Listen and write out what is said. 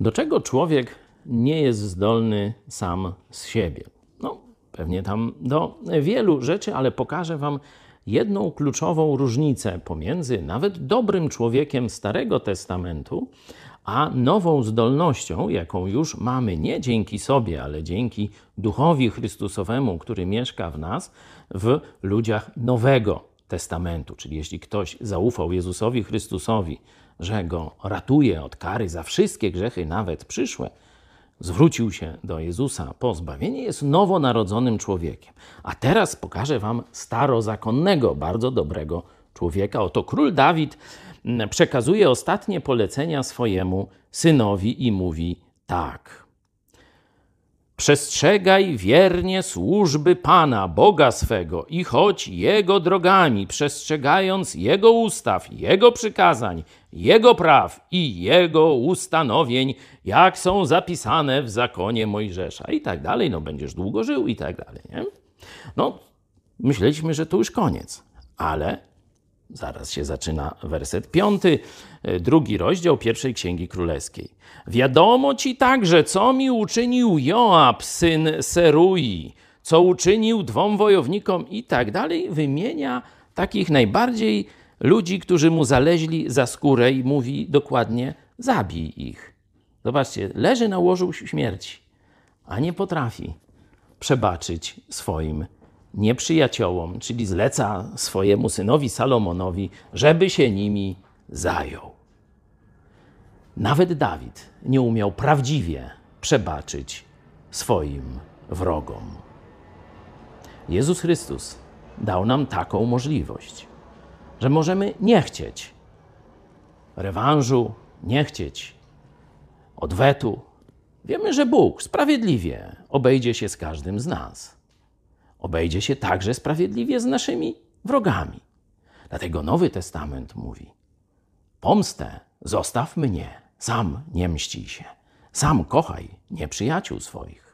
Do czego człowiek nie jest zdolny sam z siebie? No, pewnie tam do wielu rzeczy, ale pokażę wam jedną kluczową różnicę pomiędzy nawet dobrym człowiekiem Starego Testamentu, a nową zdolnością, jaką już mamy nie dzięki sobie, ale dzięki Duchowi Chrystusowemu, który mieszka w nas, w ludziach Nowego Testamentu. Czyli jeśli ktoś zaufał Jezusowi Chrystusowi, że go ratuje od kary za wszystkie grzechy, nawet przyszłe, zwrócił się do Jezusa po zbawienie, jest nowonarodzonym człowiekiem. A teraz pokażę wam starozakonnego, bardzo dobrego człowieka. Oto król Dawid przekazuje ostatnie polecenia swojemu synowi i mówi tak. Przestrzegaj wiernie służby Pana, Boga swego i chodź Jego drogami, przestrzegając Jego ustaw, Jego przykazań, Jego praw i Jego ustanowień, jak są zapisane w zakonie Mojżesza. I tak dalej, no będziesz długo żył i tak dalej, nie? No, myśleliśmy, że to już koniec, ale zaraz się zaczyna werset 5, 2 rozdział 1 Księgi Królewskiej. Wiadomo ci także, co mi uczynił Joab, syn Serui, co uczynił 2 wojownikom i tak dalej. Wymienia takich najbardziej ludzi, którzy mu zaleźli za skórę i mówi dokładnie, zabij ich. Zobaczcie, leży na łożu śmierci, a nie potrafi przebaczyć swoim nieprzyjaciołom, czyli zleca swojemu synowi Salomonowi, żeby się nimi zajął. Nawet Dawid nie umiał prawdziwie przebaczyć swoim wrogom. Jezus Chrystus dał nam taką możliwość, że możemy nie chcieć rewanżu, nie chcieć odwetu. Wiemy, że Bóg sprawiedliwie obejdzie się z każdym z nas. Obejdzie się także sprawiedliwie z naszymi wrogami. Dlatego Nowy Testament mówi, pomstę zostaw mnie, sam nie mści się, sam kochaj nieprzyjaciół swoich.